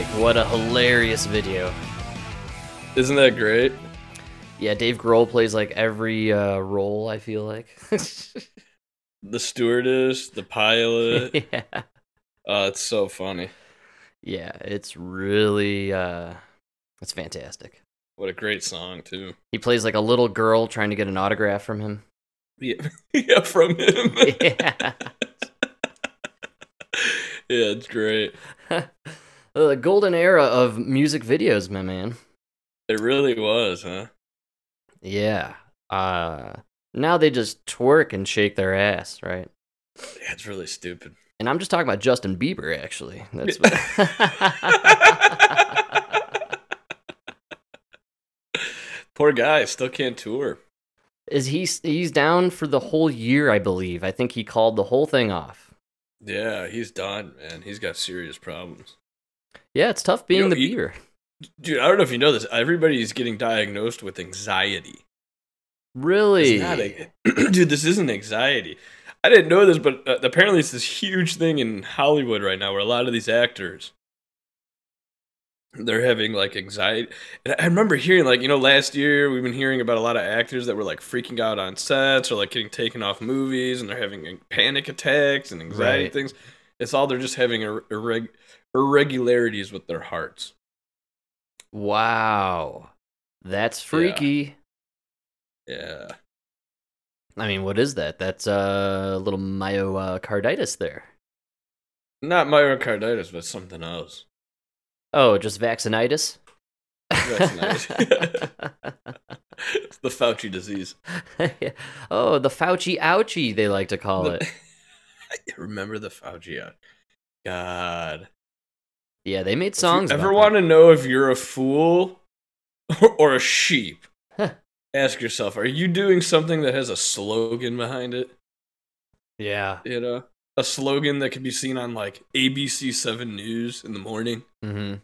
Mike. What a hilarious video. Isn't that great? Yeah, Dave Grohl plays like every role, I feel like. The stewardess, the pilot. Yeah. It's so funny. Yeah, it's really, it's fantastic. What a great song, too. He plays like a little girl trying to get an autograph from him. Yeah, yeah, from him. Yeah. Yeah, it's great. The golden era of music videos, my man. It really was, huh? Yeah. Now they just twerk and shake their ass, right? Yeah, it's really stupid. And I'm just talking about Justin Bieber, actually. That's what... Poor guy, still can't tour. Is he's down for the whole year, I believe. I think he called the whole thing off. Yeah, he's done, man. He's got serious problems. Yeah, it's tough being Bieber. Dude, I don't know if you know this. Everybody's getting diagnosed with anxiety. Really? Dude, this isn't anxiety. I didn't know this, but apparently it's this huge thing in Hollywood right now where a lot of these actors, they're having like anxiety. And I remember hearing like, you know, last year we've been hearing about a lot of actors that were like freaking out on sets or like getting taken off movies, and they're having panic attacks and anxiety things. It's all they're just having irregularities with their hearts. Wow. That's freaky. Yeah. I mean, what is that? That's a little myocarditis there. Not myocarditis, but something else. Oh, just vaccinitis? Vaccinitis. It's the Fauci disease. Yeah. Oh, the Fauci ouchie, they like to call it. Remember the Fauci ouchie? God. Yeah, they made songs. If you ever want to know if you're a fool or a sheep, ask yourself, are you doing something that has a slogan behind it? Yeah. You know, a slogan that could be seen on like ABC 7 News in the morning. Mm-hmm.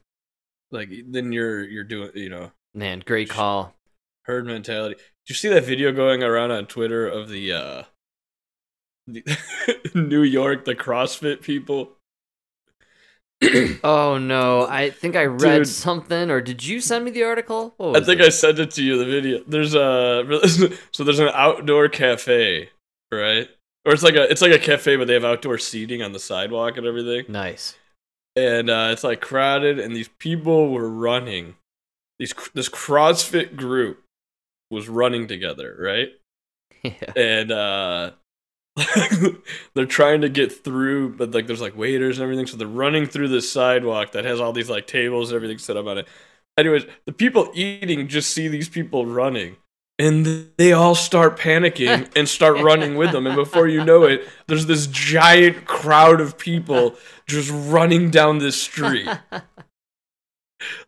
Like, then you're doing, you know. Man, great call. Herd mentality. Did you see that video going around on Twitter of the New York, the CrossFit people? Oh no, I think I read something, or did you send me the article? I think I sent it to you, the video. There's there's an outdoor cafe, right? Or it's like a cafe, but they have outdoor seating on the sidewalk and everything. Nice. And it's like crowded, and these people were running. This CrossFit group was running together, right? Yeah. And they're trying to get through, but like there's like waiters and everything, so they're running through this sidewalk that has all these like tables and everything set up on it. Anyways, the people eating just see these people running, and they all start panicking and start running with them, and before you know it, there's this giant crowd of people just running down this street. Like,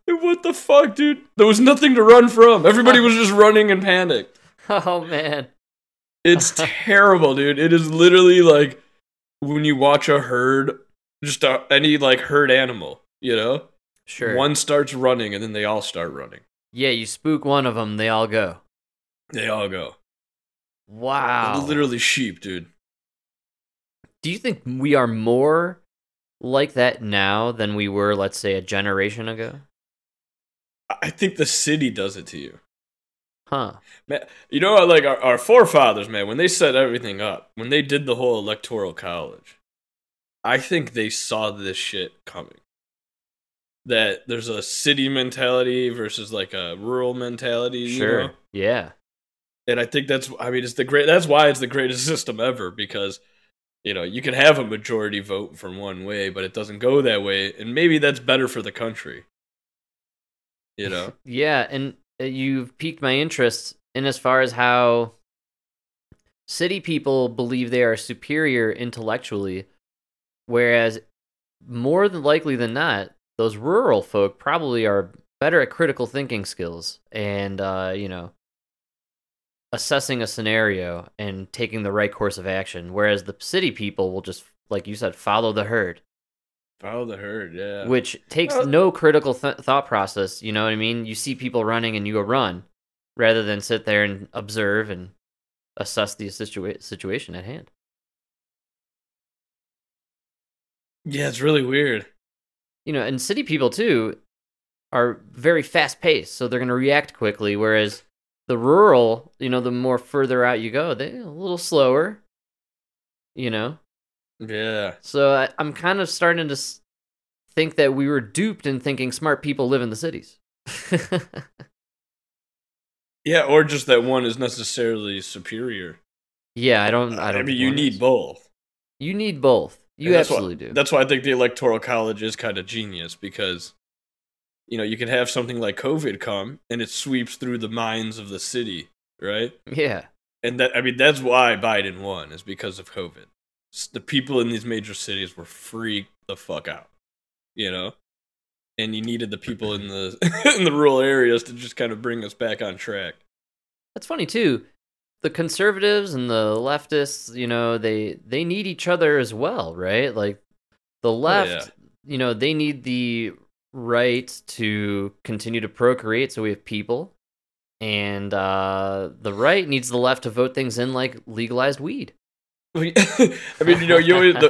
what the fuck, dude? There was nothing to run from. Everybody was just running and panicked. Oh man. It's terrible, dude. It is literally like when you watch a herd, just any like herd animal, you know? Sure. One starts running, and then they all start running. Yeah, you spook one of them, they all go. They all go. Wow. Literally sheep, dude. Do you think we are more like that now than we were, let's say, a generation ago? I think the city does it to you. Huh. Man, you know, like our forefathers, man, when they set everything up, when they did the whole Electoral College, I think they saw this shit coming. That there's a city mentality versus like a rural mentality. Sure. You know? Yeah. And I think that's why it's the greatest system ever, because, you know, you can have a majority vote from one way, but it doesn't go that way. And maybe that's better for the country. You know? Yeah. And you've piqued my interest in as far as how city people believe they are superior intellectually, whereas more than likely than not, those rural folk probably are better at critical thinking skills and, you know, assessing a scenario and taking the right course of action, whereas the city people will just, like you said, follow the herd. Follow the herd, yeah. Which takes no critical thought process, you know what I mean? You see people running and you go run, rather than sit there and observe and assess the situation at hand. Yeah, it's really weird. you know, and city people too are very fast paced, so they're going to react quickly. Whereas the rural, you know, the more further out you go, they're a little slower, you know? Yeah. So I'm kind of starting to think that we were duped in thinking smart people live in the cities. Yeah, or just that one is necessarily superior. Yeah, I don't. I mean, you need both. You need both. You absolutely do. That's why I think the Electoral College is kind of genius, because, you know, you can have something like COVID come and it sweeps through the minds of the city, right? Yeah. And that, I mean, that's why Biden won, is because of COVID. The people in these major cities were freaked the fuck out, you know? And you needed the people in the in the rural areas to just kind of bring us back on track. That's funny, too. The conservatives and the leftists, you know, they need each other as well, right? Like, the left, you know, they need the right to continue to procreate, so we have people. And the right needs the left to vote things in like legalized weed. I mean, you know,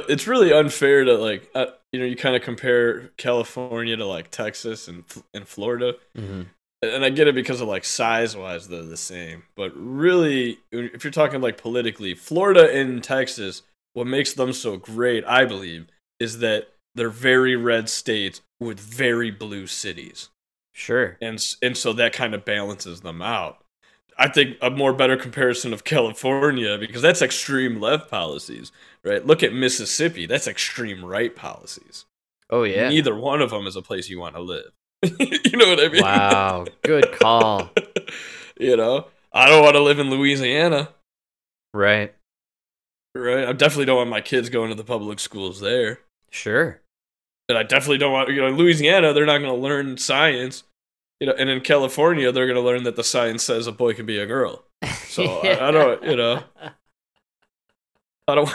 it's really unfair to, like, you know, you kind of compare California to, like, Texas and Florida. Mm-hmm. And I get it because of, like, size-wise, they're the same. But really, if you're talking, like, politically, Florida and Texas, what makes them so great, I believe, is that they're very red states with very blue cities. Sure. And so that kind of balances them out. I think a more better comparison of California, because that's extreme left policies, right? Look at Mississippi. That's extreme right policies. Oh, yeah. Neither one of them is a place you want to live. You know what I mean? Wow. Good call. You know, I don't want to live in Louisiana. Right. Right. I definitely don't want my kids going to the public schools there. Sure. And I definitely don't want, you know, in Louisiana, they're not going to learn science. You know, and in California, they're going to learn that the science says a boy can be a girl. So yeah. I don't, you know, I don't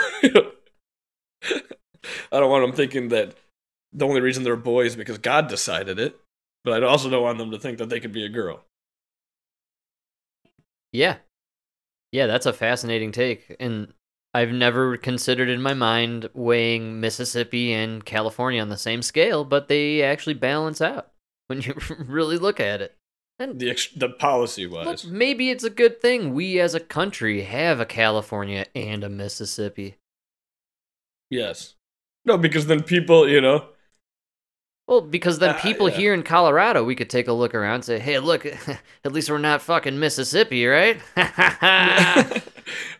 want them thinking that the only reason they're boys is because God decided it. But I also don't want them to think that they could be a girl. Yeah, yeah, that's a fascinating take, and I've never considered in my mind weighing Mississippi and California on the same scale, but they actually balance out. When you really look at it. And the policy-wise. Look, maybe it's a good thing we as a country have a California and a Mississippi. Yes. No, because then people, you know... Well, because then people here in Colorado, we could take a look around and say, hey, look, at least we're not fucking Mississippi, right?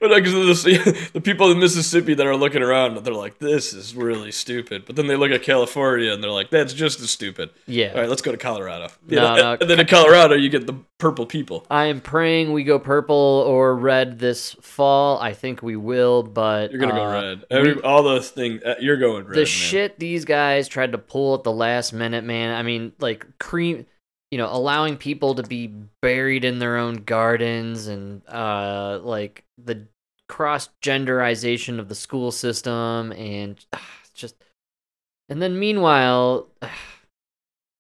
Well, no, because the people in Mississippi that are looking around, they're like, this is really stupid. But then they look at California and they're like, that's just as stupid. Yeah. All right, let's go to Colorado. No. And then in Colorado, you get the purple people. I am praying we go purple or red this fall. I think we will, but... You're going to go red. All those things, you're going red, shit these guys tried to pull at the last minute, man. I mean, like, you know, allowing people to be buried in their own gardens and like the cross genderization of the school system, and and then meanwhile,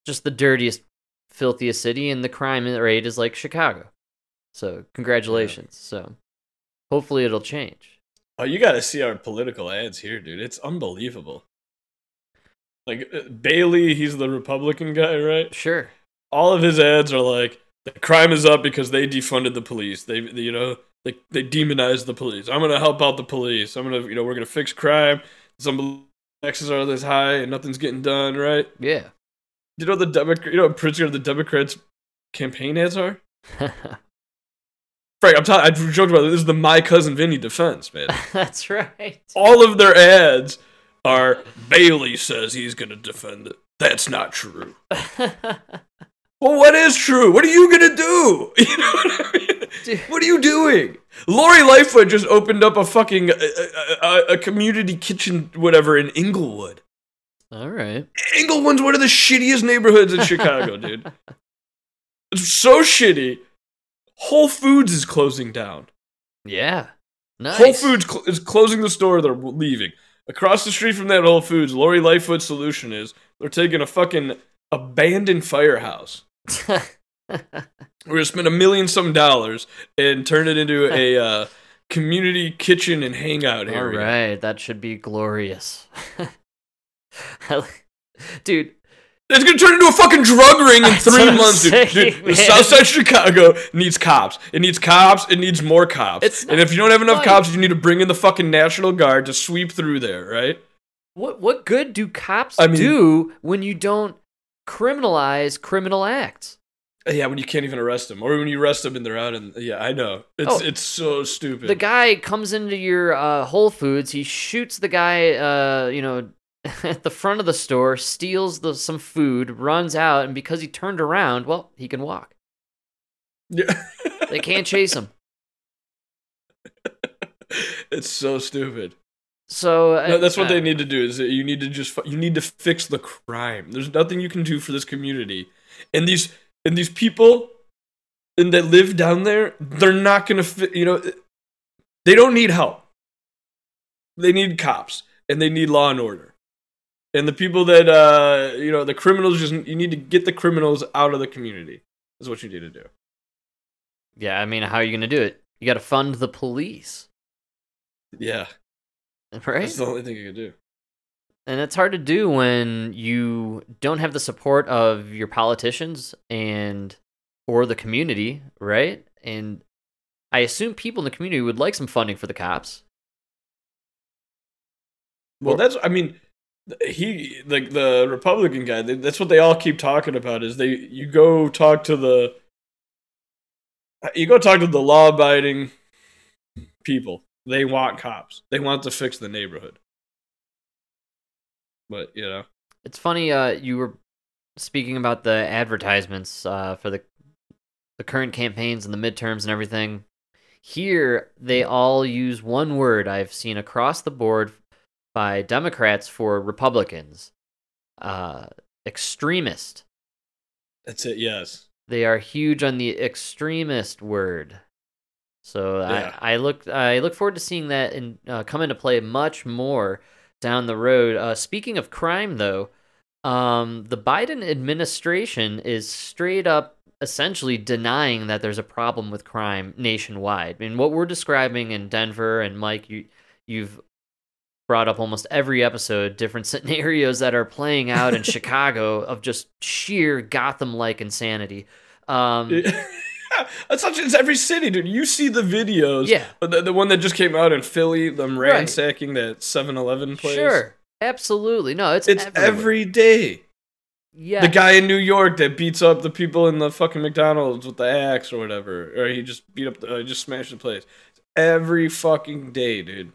just the dirtiest, filthiest city, and the crime rate is like Chicago. So congratulations. Yeah. So hopefully it'll change. Oh, you got to see our political ads here, dude. It's unbelievable. Like, Bailey, he's the Republican guy, right? Sure. All of his ads are like, the crime is up because they defunded the police. They you know, they demonized the police. I'm going to help out the police. I'm going to, you know, we're going to fix crime. Some taxes are this high and nothing's getting done, right? Yeah. You know the Democrats' campaign ads are? Frank, I joked about this is the My Cousin Vinny defense, man. That's right. All of their ads... Our Bailey says he's going to defend it. That's not true. Well, what is true? What are you going to do? You know what I mean? Dude. What are you doing? Lori Lightfoot just opened up a fucking a community kitchen, whatever, in Inglewood. All right. Inglewood's one of the shittiest neighborhoods in Chicago, dude. It's so shitty. Whole Foods is closing down. Yeah. Nice. Whole Foods is closing the store. They're leaving. Across the street from that Whole Foods, Lori Lightfoot's solution is they're taking a fucking abandoned firehouse. We're going to spend $1 million-some and turn it into a community kitchen and hangout area. All right, that should be glorious. Dude, It's going to turn into a fucking drug ring in 3 months, dude. The Southside Chicago needs cops. It needs cops. It needs more cops. And if you don't have enough cops, you need to bring in the fucking National Guard to sweep through there, right? What good do cops do when you don't criminalize criminal acts? Yeah, when you can't even arrest them. Or when you arrest them and they're out. And yeah, I know. It's so stupid. The guy comes into your Whole Foods. He shoots the guy, at the front of the store, steals some food, runs out, and because he turned around, well, he can walk. Yeah. They can't chase him. It's so stupid. So no, that's what they need to do. Is that you need to fix the crime. There's nothing you can do for this community, and these people, and that live down there, they're not gonna. They don't need help. They need cops and they need law and order. And the people that, the criminals, you need to get the criminals out of the community. That's what you need to do. Yeah, how are you going to do it? You got to fund the police. Yeah. Right? That's the only thing you can do. And it's hard to do when you don't have the support of your politicians or the community, right? And I assume people in the community would like some funding for the cops. Well, he, like the Republican guy, that's what they all keep talking about is you go talk to the law-abiding people. They want cops. They want to fix the neighborhood. But, It's funny, you were speaking about the advertisements for the current campaigns and the midterms and everything. Here, they all use one word I've seen across the board by Democrats for Republicans. Extremist. That's it, yes. They are huge on the extremist word. So yeah. I look forward to seeing that come into play much more down the road. Speaking of crime, though, the Biden administration is straight up essentially denying that there's a problem with crime nationwide. What we're describing in Denver, and Mike, you've brought up almost every episode, different scenarios that are playing out in Chicago of just sheer Gotham-like insanity. It's every city, dude. You see the videos. Yeah. The one that just came out in Philly, them ransacking that 7-Eleven place. Sure. Absolutely. No, it's every day. Yeah. The guy in New York that beats up the people in the fucking McDonald's with the axe or whatever, or he just just smashed the place. It's every fucking day, dude.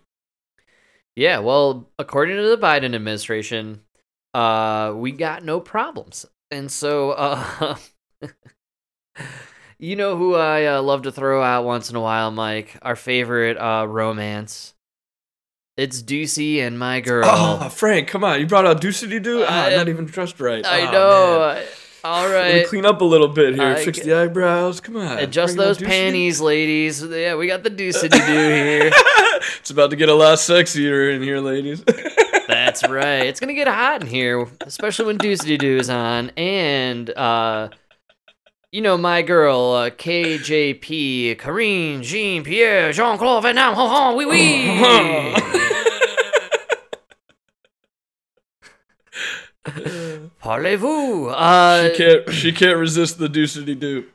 Yeah, well, according to the Biden administration, we got no problems. And so, you know who I love to throw out once in a while, Mike? Our favorite romance. It's Ducey and My Girl. Oh, Frank, come on. You brought out Ducey, dude? I'm not even dressed right. I know. Man. All right. Let me clean up a little bit here. Fix the eyebrows. Come on. Adjust those panties, ladies. Yeah, we got the Ducey to do here. It's about to get a lot sexier in here, ladies. That's right. It's going to get hot in here, especially when Deuce-a-doo is on. And, my girl, KJP, Karine Jean-Pierre, Jean-Claude Van Damme, ho-ho, wee-wee. Parlez-vous. She can't resist the Deuce-a-doo.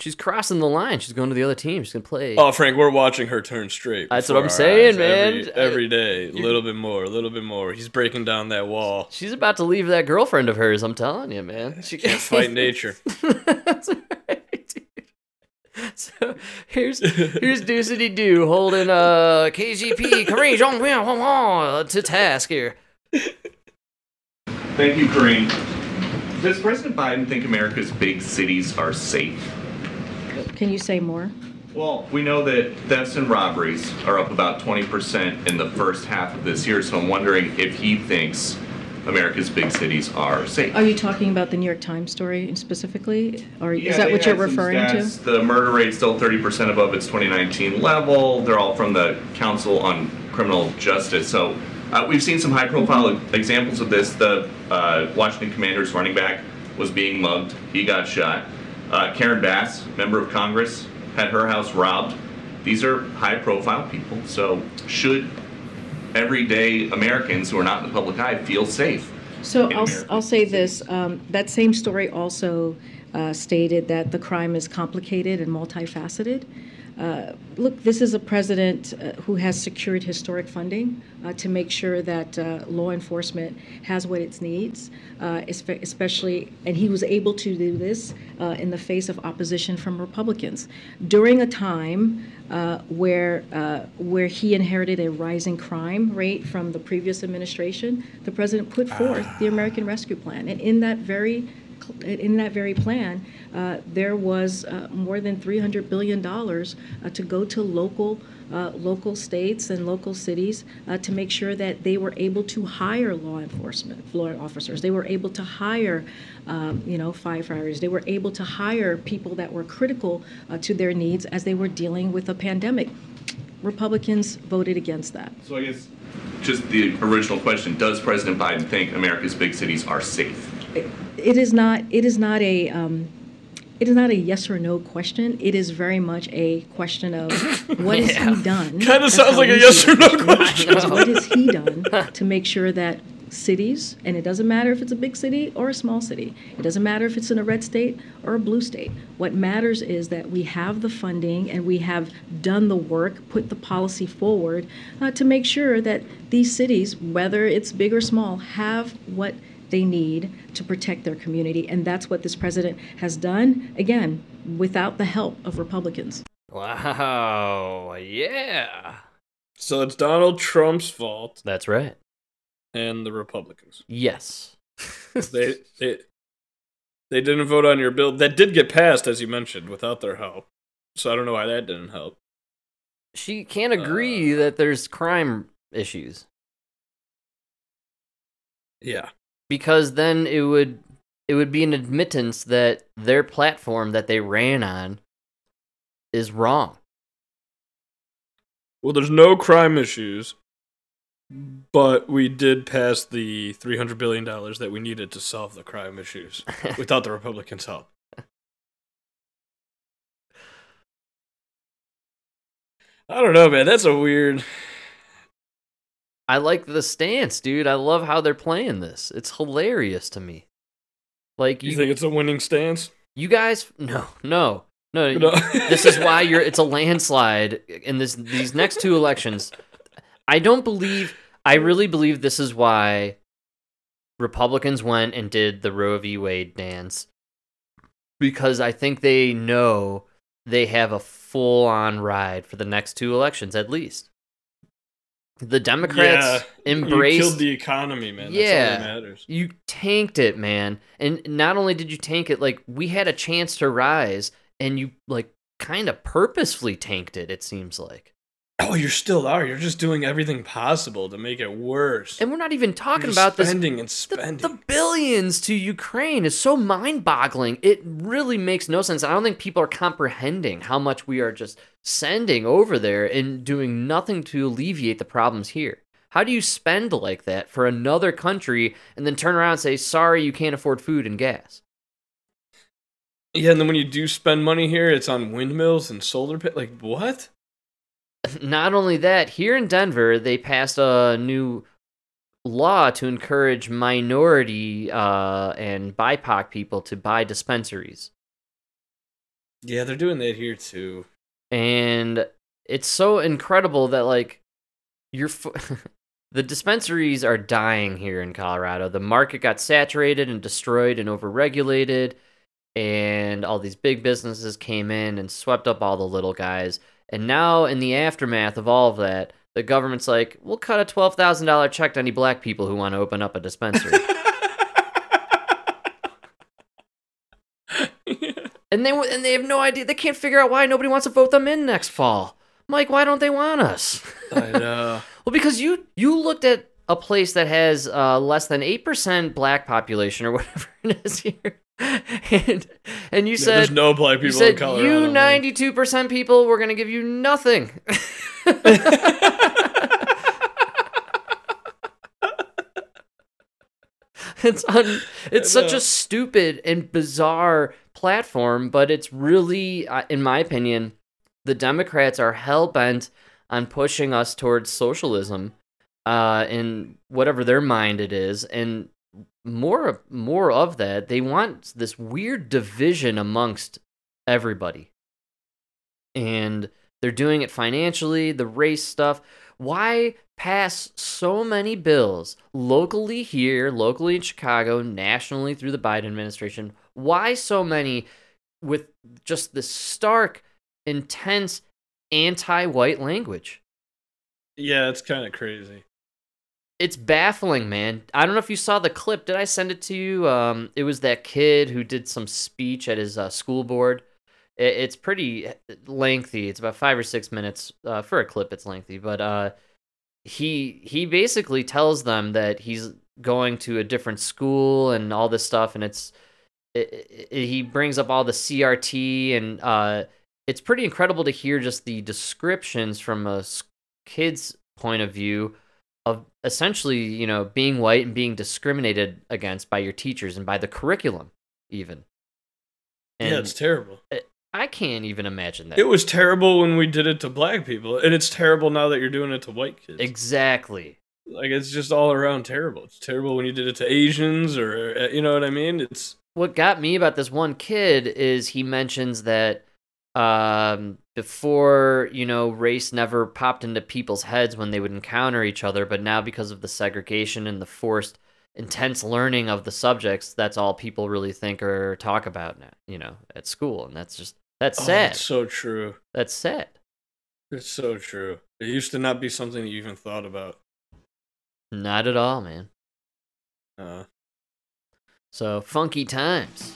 She's crossing the line. She's going to the other team. She's going to play. Oh, Frank, we're watching her turn straight. That's what I'm saying, man. Every day, a little bit more, a little bit more. He's breaking down that wall. She's about to leave that girlfriend of hers, I'm telling you, man. She can't fight nature. That's right, dude. So here's Deucey-Doo holding KGP, Karine Jean-Pierre, to task here. Thank you, Karine. Does President Biden think America's big cities are safe? Can you say more? Well, we know that thefts and robberies are up about 20% in the first half of this year, so I'm wondering if he thinks America's big cities are safe. Are you talking about the New York Times story specifically? Or is that what you're referring to? The murder rate's still 30% above its 2019 level. They're all from the Council on Criminal Justice. So we've seen some high-profile examples of this. The Washington Commanders running back was being mugged. He got shot. Karen Bass, member of Congress, had her house robbed. These are high-profile people, so should everyday Americans who are not in the public eye feel safe. So I'll say this, that same story also stated that the crime is complicated and multifaceted. Look, this is a president who has secured historic funding to make sure that law enforcement has what it needs, especially, and he was able to do this in the face of opposition from Republicans during a time where he inherited a rising crime rate from the previous administration. The president put forth the American Rescue Plan, and in that very plan, there was more than $300 billion to go to local states and local cities to make sure that they were able to hire law enforcement, officers. They were able to hire, firefighters. They were able to hire people that were critical to their needs as they were dealing with a pandemic. Republicans voted against that. So I guess just the original question, does President Biden think America's big cities are safe? It is not a yes or no question. It is very much a question of what has he done? Kind of sounds like a yes or no question. What has he done to make sure that cities, and it doesn't matter if it's a big city or a small city, it doesn't matter if it's in a red state or a blue state, what matters is that we have the funding and we have done the work, put the policy forward to make sure that these cities, whether it's big or small, have what they need to protect their community. And that's what this president has done, again, without the help of Republicans. Wow, yeah. So it's Donald Trump's fault. That's right. And the Republicans. Yes. They didn't vote on your bill. That did get passed, as you mentioned, without their help. So I don't know why that didn't help. She can't agree that there's crime issues. Yeah. Because then it would be an admittance that their platform that they ran on is wrong. Well, there's no crime issues, but we did pass the $300 billion that we needed to solve the crime issues without the Republicans' help. I don't know, man. That's a weird... I like the stance, dude. I love how they're playing this. It's hilarious to me. Like you think it's a winning stance? You guys, no. This is why it's a landslide in these next two elections. I really believe this is why Republicans went and did the Roe v. Wade dance, because I think they know they have a full-on ride for the next two elections at least. The Democrats embraced... You killed the economy, man. That's all that matters. You tanked it, man. And not only did you tank it, like, we had a chance to rise, and you, like, kind of purposefully tanked it seems like. Oh, you still are. You're just doing everything possible to make it worse. And we're not even talking about this. Spending and spending. The billions to Ukraine is so mind-boggling. It really makes no sense. I don't think people are comprehending how much we are just... sending over there and doing nothing to alleviate the problems here. How do you spend like that for another country and then turn around and say, sorry, you can't afford food and gas? Yeah, and then when you do spend money here, it's on windmills and solar pit. Like, what? Not only that, here in Denver, they passed a new law to encourage minority and BIPOC people to buy dispensaries. Yeah, they're doing that here, too. And it's so incredible that, like, the dispensaries are dying here in Colorado. The market got saturated and destroyed and overregulated, and all these big businesses came in and swept up all the little guys. And now, in the aftermath of all of that, the government's like, we'll cut a $12,000 check to any black people who want to open up a dispensary. And they have no idea. They can't figure out why nobody wants to vote them in next fall. Mike, why don't they want us? I know. Well, because you looked at a place that has less than 8% black population or whatever it is here, and you said there's no black people in Colorado. You 92% people, we're gonna give you nothing. It's such a stupid and bizarre platform, but it's really, in my opinion, the Democrats are hell-bent on pushing us towards socialism in whatever their mind it is, and more of that. They want this weird division amongst everybody, and they're doing it financially, the race stuff. Why pass so many bills locally here, locally in Chicago, nationally through the Biden administration? Why so many with just this stark, intense anti-white language? Yeah, it's kind of crazy. It's baffling, man. I don't know if you saw the clip. Did I send it to you? It was that kid who did some speech at his school board. It's pretty lengthy. It's about 5 or 6 minutes for a clip. It's lengthy, but he basically tells them that he's going to a different school and all this stuff, and he brings up all the CRT, and it's pretty incredible to hear just the descriptions from a kid's point of view of essentially, you know, being white and being discriminated against by your teachers and by the curriculum, even. And yeah, it's terrible. I can't even imagine that. It was terrible when we did it to black people, and it's terrible now that you're doing it to white kids. Exactly. Like, it's just all around terrible. It's terrible when you did it to Asians, or, you know what I mean? It's... What got me about this one kid is he mentions that before, you know, race never popped into people's heads when they would encounter each other, but now because of the segregation and the forced intense learning of the subjects, that's all people really think or talk about now, you know, at school. And that's sad. That's so true. That's sad. It's so true. It used to not be something you even thought about. Not at all, man. So, funky times.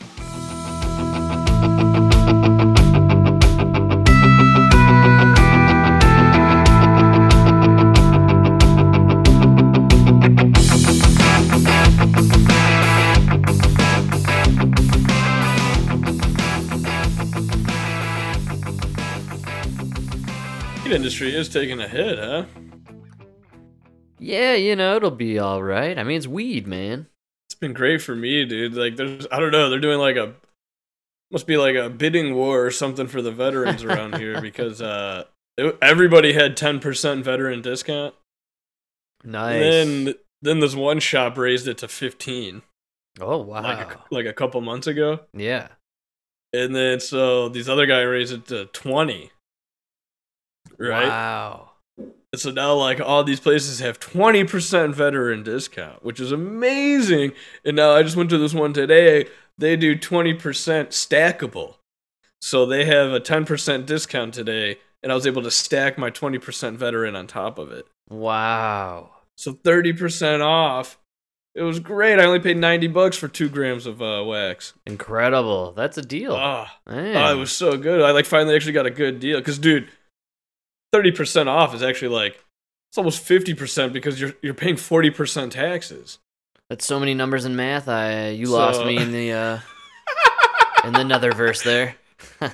Industry is taking a hit, huh? Yeah, you know, it'll be all right. I mean, it's weed, man. It's been great for me, dude. Like, there's, I don't know, they're doing like a, must be like a bidding war or something for the veterans around here, because everybody had 10% veteran discount. Nice. And then this one shop raised it to 15. Oh, wow. Like a couple months ago. Yeah. And then so these other guy raised it to 20. Right. Wow. So now, like, all these places have 20% veteran discount, which is amazing. And now I just went to this one today. They do 20% stackable. So they have a 10% discount today, and I was able to stack my 20% veteran on top of it. Wow. So 30% off. It was great. I only paid $90 for 2 grams of wax. Incredible. That's a deal. Oh, it was so good. I like finally actually got a good deal because, dude, 30% off is actually like, it's almost 50% because you're paying 40% taxes. That's so many numbers in math. You lost me in the in the nether verse there.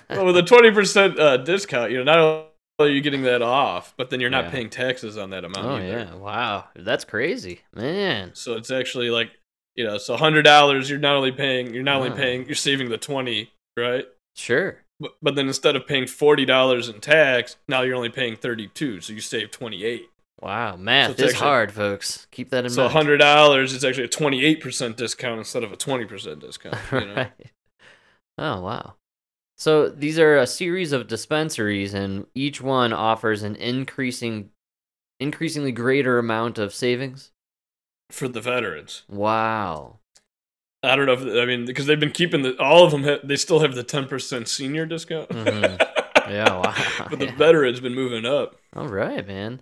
Well, with a 20% discount, you know, not only are you getting that off, but then you're not paying taxes on that amount. Oh, either. Yeah! Wow, that's crazy, man. So it's actually like, you know, so $100 you're not only paying, you're saving the 20, right? Sure. But then instead of paying $40 in tax, now you're only paying $32, so you save $28. Wow, math is hard, folks. Keep that in mind. So $100 is actually a 28% discount instead of a 20% discount. You know? Right. Oh, wow. So these are a series of dispensaries, and each one offers an increasingly greater amount of savings? For the veterans. Wow. I don't know if, I mean, because they've been keeping all of them. They still have the 10% senior discount. Mm-hmm. Yeah, wow. But the veteran's been moving up. All right, man.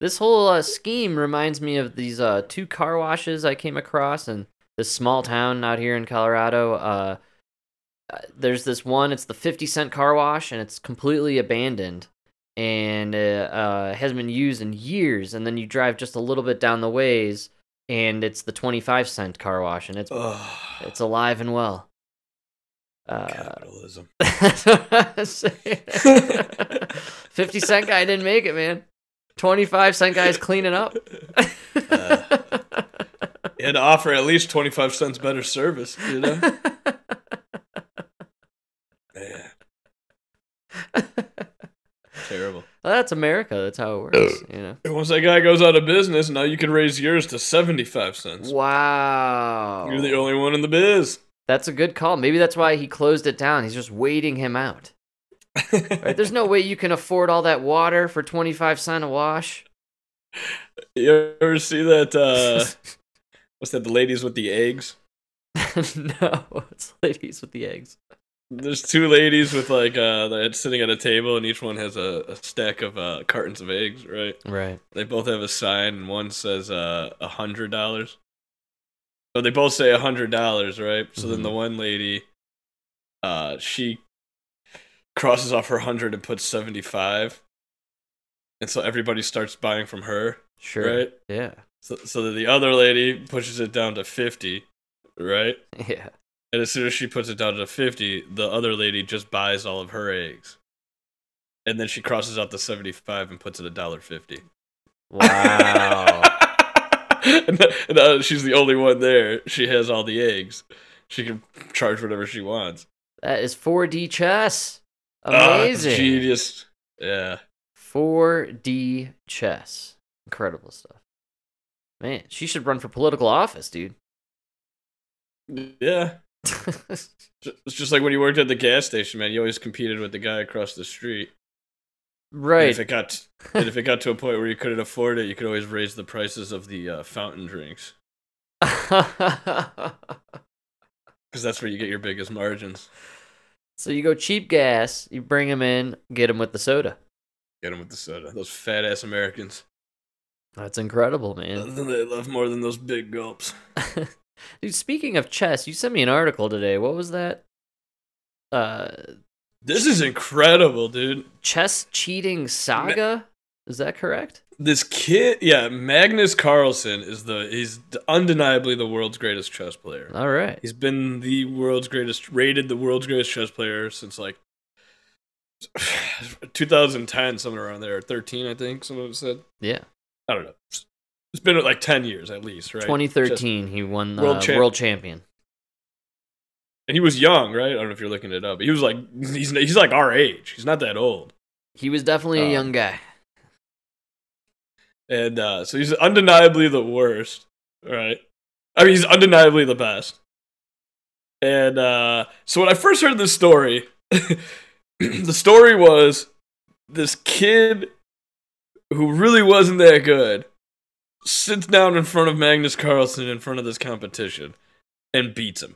This whole scheme reminds me of these 2 car washes I came across in this small town out here in Colorado. There's this one. It's the 50-cent car wash, and it's completely abandoned and hasn't been used in years. And then you drive just a little bit down the ways, and it's the 25-cent car wash, and it's alive and well. Capitalism. 50-cent guy didn't make it, man. 25-cent guy's cleaning up. You had to offer at least 25 cents better service, you know? Man. terrible. Well, that's America. That's how it works. You know. And once that guy goes out of business, now you can raise yours to 75 cents. Wow. You're the only one in the biz. That's a good call. Maybe that's why he closed it down. He's just waiting him out. Right? There's no way you can afford all that water for 25 cents a wash. You ever see that? What's that? The ladies with the eggs? No, it's ladies with the eggs. There's two ladies with like they're sitting at a table, and each one has a stack of cartons of eggs, right? Right. They both have a sign, and one says $100. So they both say $100, right? So then the one lady, she crosses off her 100 and puts 75, and so everybody starts buying from her. Sure. Right. Yeah. So the other lady pushes it down to 50, right? Yeah. And as soon as she puts it down to 50, the other lady just buys all of her eggs. And then she crosses out the 75 and puts it $1.50. Wow. and she's the only one there. She has all the eggs. She can charge whatever she wants. That is 4D chess. Amazing. Genius. Yeah. 4D chess. Incredible stuff. Man, she should run for political office, dude. Yeah. It's just like when you worked at the gas station, man. You always competed with the guy across the street, right? And if it got to a point where you couldn't afford it, you could always raise the prices of the fountain drinks, because that's where you get your biggest margins. So you go cheap gas, you bring them in, get them with the soda. Those fat ass Americans. That's incredible, man. Nothing they love more than those big gulps. Dude, speaking of chess, you sent me an article today. What was that? This is incredible, dude. Chess cheating saga? Is that correct? This kid, yeah, Magnus Carlsen he's undeniably the world's greatest chess player. All right. He's been the world's greatest chess player since like 2010, somewhere around there, or 13, I think someone said. Yeah. I don't know. It's been like 10 years at least, right? 2013, he won the world champion. And he was young, right? I don't know if you're looking it up. But he was like, he's like our age. He's not that old. He was definitely a young guy. And so he's undeniably the worst, right? I mean, he's undeniably the best. And so when I first heard this story, the story was this kid who really wasn't that good sits down in front of Magnus Carlsen in front of this competition and beats him,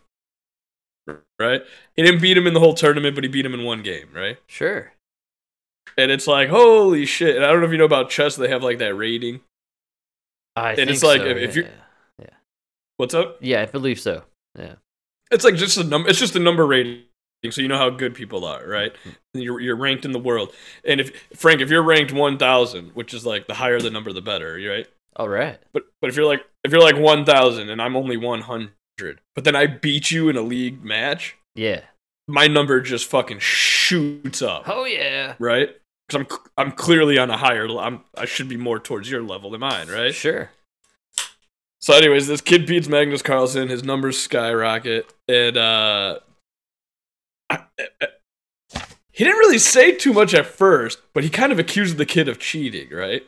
right? He didn't beat him in the whole tournament, but he beat him in one game, right? Sure. And it's like, holy shit. And I don't know if you know about chess, they have like that rating. Yeah. What's up? Yeah, I believe so. Yeah. It's like just a number. It's just a number rating. So you know how good people are, right? And you're ranked in the world. And if you're ranked 1,000, which is like the higher the number, the better, right? All right. But if you're like 1,000 and I'm only 100, but then I beat you in a league match, yeah, my number just fucking shoots up. Oh yeah, right? Because I'm clearly on a higher. I should be more towards your level than mine, right? Sure. So, anyways, this kid beats Magnus Carlsen. His numbers skyrocket, and he didn't really say too much at first, but he kind of accused the kid of cheating, right?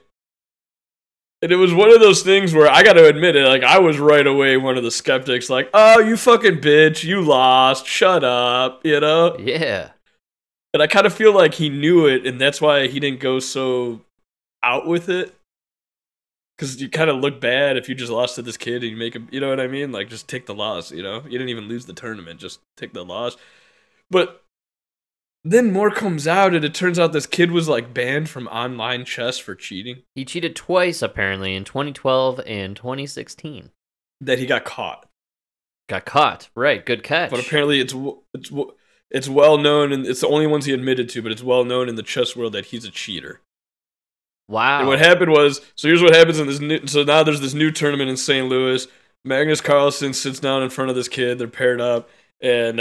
And it was one of those things where I got to admit it, like I was right away one of the skeptics, like, oh, you fucking bitch, you lost, shut up, you know? Yeah. And I kind of feel like he knew it, and that's why he didn't go so out with it. Because you kind of look bad if you just lost to this kid and you make him, you know what I mean? Like, just take the loss, you know? You didn't even lose the tournament, just take the loss. But then more comes out, and it turns out this kid was like banned from online chess for cheating. He cheated twice, apparently, in 2012 and 2016. That he got caught. Right? Good catch. But apparently, it's well known, and it's the only ones he admitted to. But it's well known in the chess world that he's a cheater. Wow. And what happened was, so here's what happens in this new. So now there's this new tournament in St. Louis. Magnus Carlsen sits down in front of this kid. They're paired up, and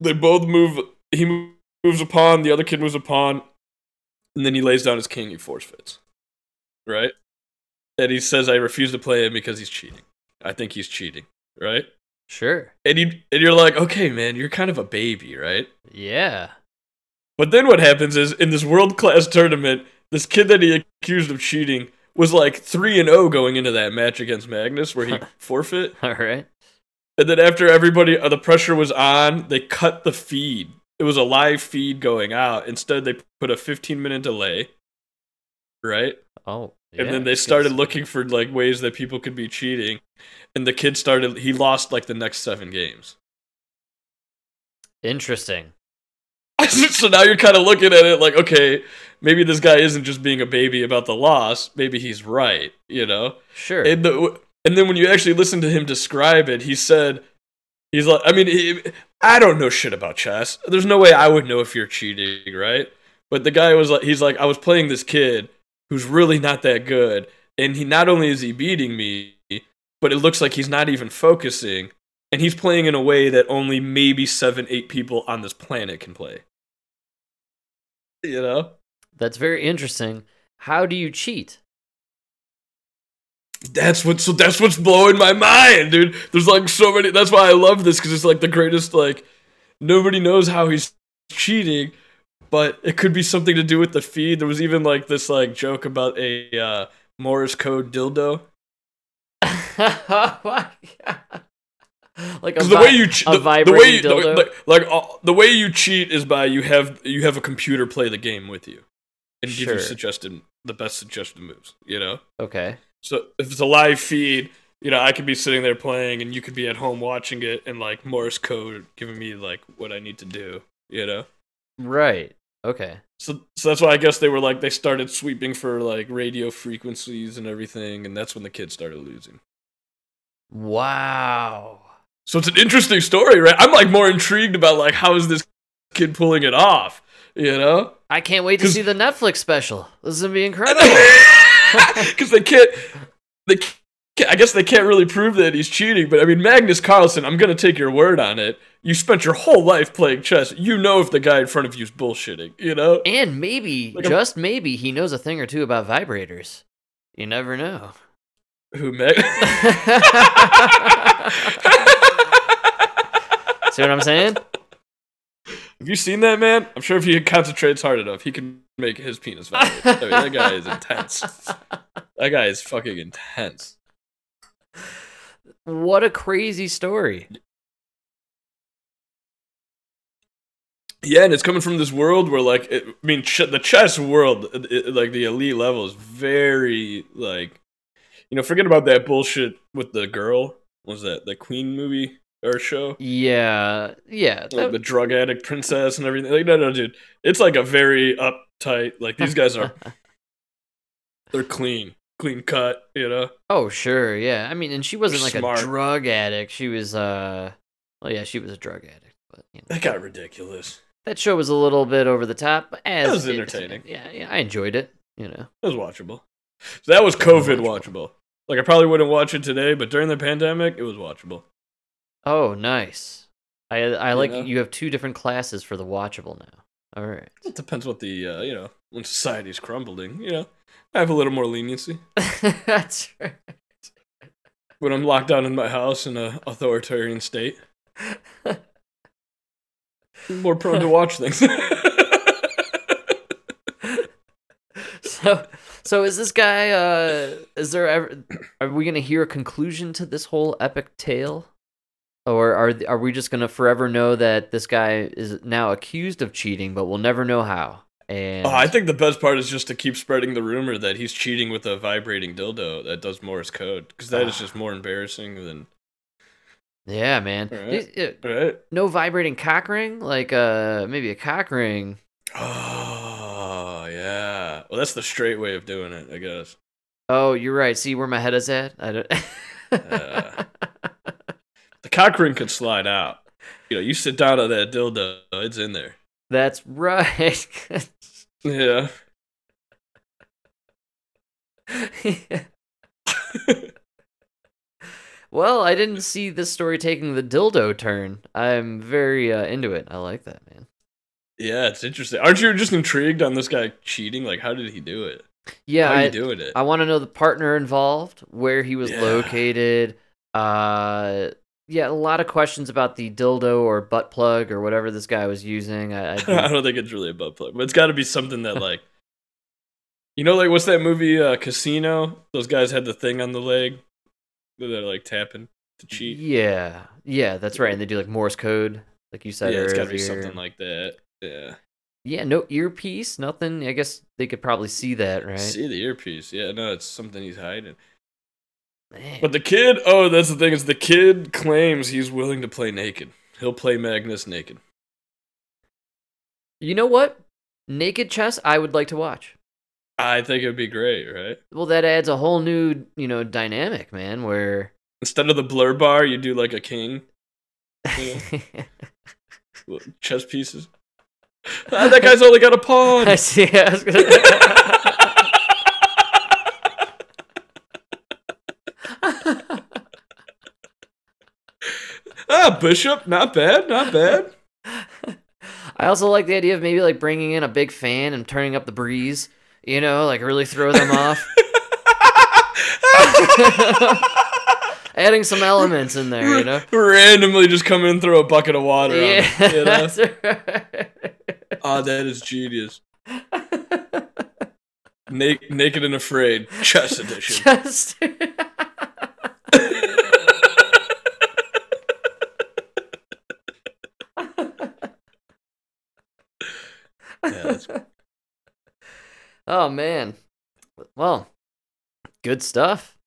they both move. He moves a pawn. The other kid moves a pawn, and then he lays down his king. He forfeits, right? And he says, "I refuse to play him because he's cheating. I think he's cheating." Right? Sure. And you're like, okay, man, you're kind of a baby, right? Yeah. But then what happens is, in this world-class tournament, this kid that he accused of cheating was like 3-0 going into that match against Magnus where he forfeit. All right. And then after everybody, the pressure was on, they cut the feed. It was a live feed going out. Instead, they put a 15-minute delay. Right? Oh. Yeah, and then they started looking for like ways that people could be cheating. And the kid started, he lost like the next 7 games. Interesting. So now you're kind of looking at it like, okay, maybe this guy isn't just being a baby about the loss. Maybe he's right, you know? Sure. And then when you actually listen to him describe it, he said, he's like, I mean, I don't know shit about chess. There's no way I would know if you're cheating, right? But the guy was like, he's like, I was playing this kid who's really not that good. And he not only is he beating me, but it looks like he's not even focusing. And he's playing in a way that only maybe 7-8 people on this planet can play. You know? That's very interesting. How do you cheat? That's what's blowing my mind, dude. There's like so many. That's why I love this, because it's like the greatest. Like nobody knows how he's cheating, but it could be something to do with the feed. There was even like this like joke about a Morse code dildo. Oh my god. Like a the way you dildo? The way you cheat is by you have a computer play the game with you and give you the best suggested moves, you know? Okay. So if it's a live feed, you know, I could be sitting there playing and you could be at home watching it and like Morse code giving me like what I need to do, you know? Right. Okay. So that's why I guess they were like they started sweeping for like radio frequencies and everything, and that's when the kids started losing. Wow. So it's an interesting story, right? I'm like more intrigued about like how is this kid pulling it off, you know? I can't wait to see the Netflix special. This is gonna be incredible. Because I guess they can't really prove that he's cheating. But I mean, Magnus Carlsen, I'm gonna take your word on it. You spent your whole life playing chess. You know if the guy in front of you is bullshitting, you know? And maybe, like just maybe, he knows a thing or two about vibrators. You never know. Who Magnus? See what I'm saying? Have you seen that man? I'm sure if he concentrates hard enough, he can make his penis vibrate. I mean, that guy is intense. That guy is fucking intense. What a crazy story. Yeah, and it's coming from this world where, like, the chess world, like, the elite level is very, like, you know, forget about that bullshit with the girl. What was that the Queen movie? Or show, yeah, like the drug addict princess and everything. Like, no, dude, it's like a very uptight. Like these guys are, they're clean cut, you know. Oh sure, yeah. I mean, and she wasn't like smart. A drug addict. She was, well, yeah, she was a drug addict. But you know, that got ridiculous. That show was a little bit over the top. But it was entertaining. Yeah, I enjoyed it. You know, it was watchable. So that was COVID watchable. Like I probably wouldn't watch it today, but during the pandemic, it was watchable. Oh, nice. I like you have 2 different classes for the watchable now. All right. It depends what the, you know, when society's crumbling, you know, I have a little more leniency. That's right. When I'm locked down in my house in an authoritarian state, I'm more prone to watch things. So is this guy, are we going to hear a conclusion to this whole epic tale? Or are we just going to forever know that this guy is now accused of cheating, but we'll never know how? And I think the best part is just to keep spreading the rumor that he's cheating with a vibrating dildo that does Morse code, because that is just more embarrassing than... Yeah, man. All right. All right. No vibrating cock ring? Like maybe a cock ring. Oh, yeah. Well, that's the straight way of doing it, I guess. Oh, you're right. See where my head is at? I don't... The cock ring could slide out. You know, you sit down on that dildo, it's in there. That's right. Yeah. Yeah. Well, I didn't see this story taking the dildo turn. I'm very into it. I like that, man. Yeah, it's interesting. Aren't you just intrigued on this guy cheating? Like, how did he do it? Yeah, how are you doing it? I want to know the partner involved, where he was located. Yeah, a lot of questions about the dildo or butt plug or whatever this guy was using. I don't think it's really a butt plug, but it's got to be something that, like, you know, like, what's that movie, Casino? Those guys had the thing on the leg where they're, like, tapping to cheat. Yeah, that's right. And they do, like, Morse code, like you said earlier. Yeah, it's got to be something like that. Yeah. Yeah, no earpiece, nothing. I guess they could probably see that, right? See the earpiece. Yeah, no, it's something he's hiding. Man. But the kid, that's the thing, is the kid claims he's willing to play naked. He'll play Magnus naked. You know what? Naked chess, I would like to watch. I think it would be great, right? Well, that adds a whole new, dynamic, man, where... Instead of the blur bar, you do like a king. Chess pieces. That guy's only got a pawn! I see, I was gonna... Bishop, not bad. I also like the idea of maybe like bringing in a big fan and turning up the breeze, like really throw them off. Adding some elements in there, Randomly just come in and throw a bucket of water on them, That's right. Oh, that is genius. Naked and Afraid, chess edition. Chess. Oh man, well, good stuff.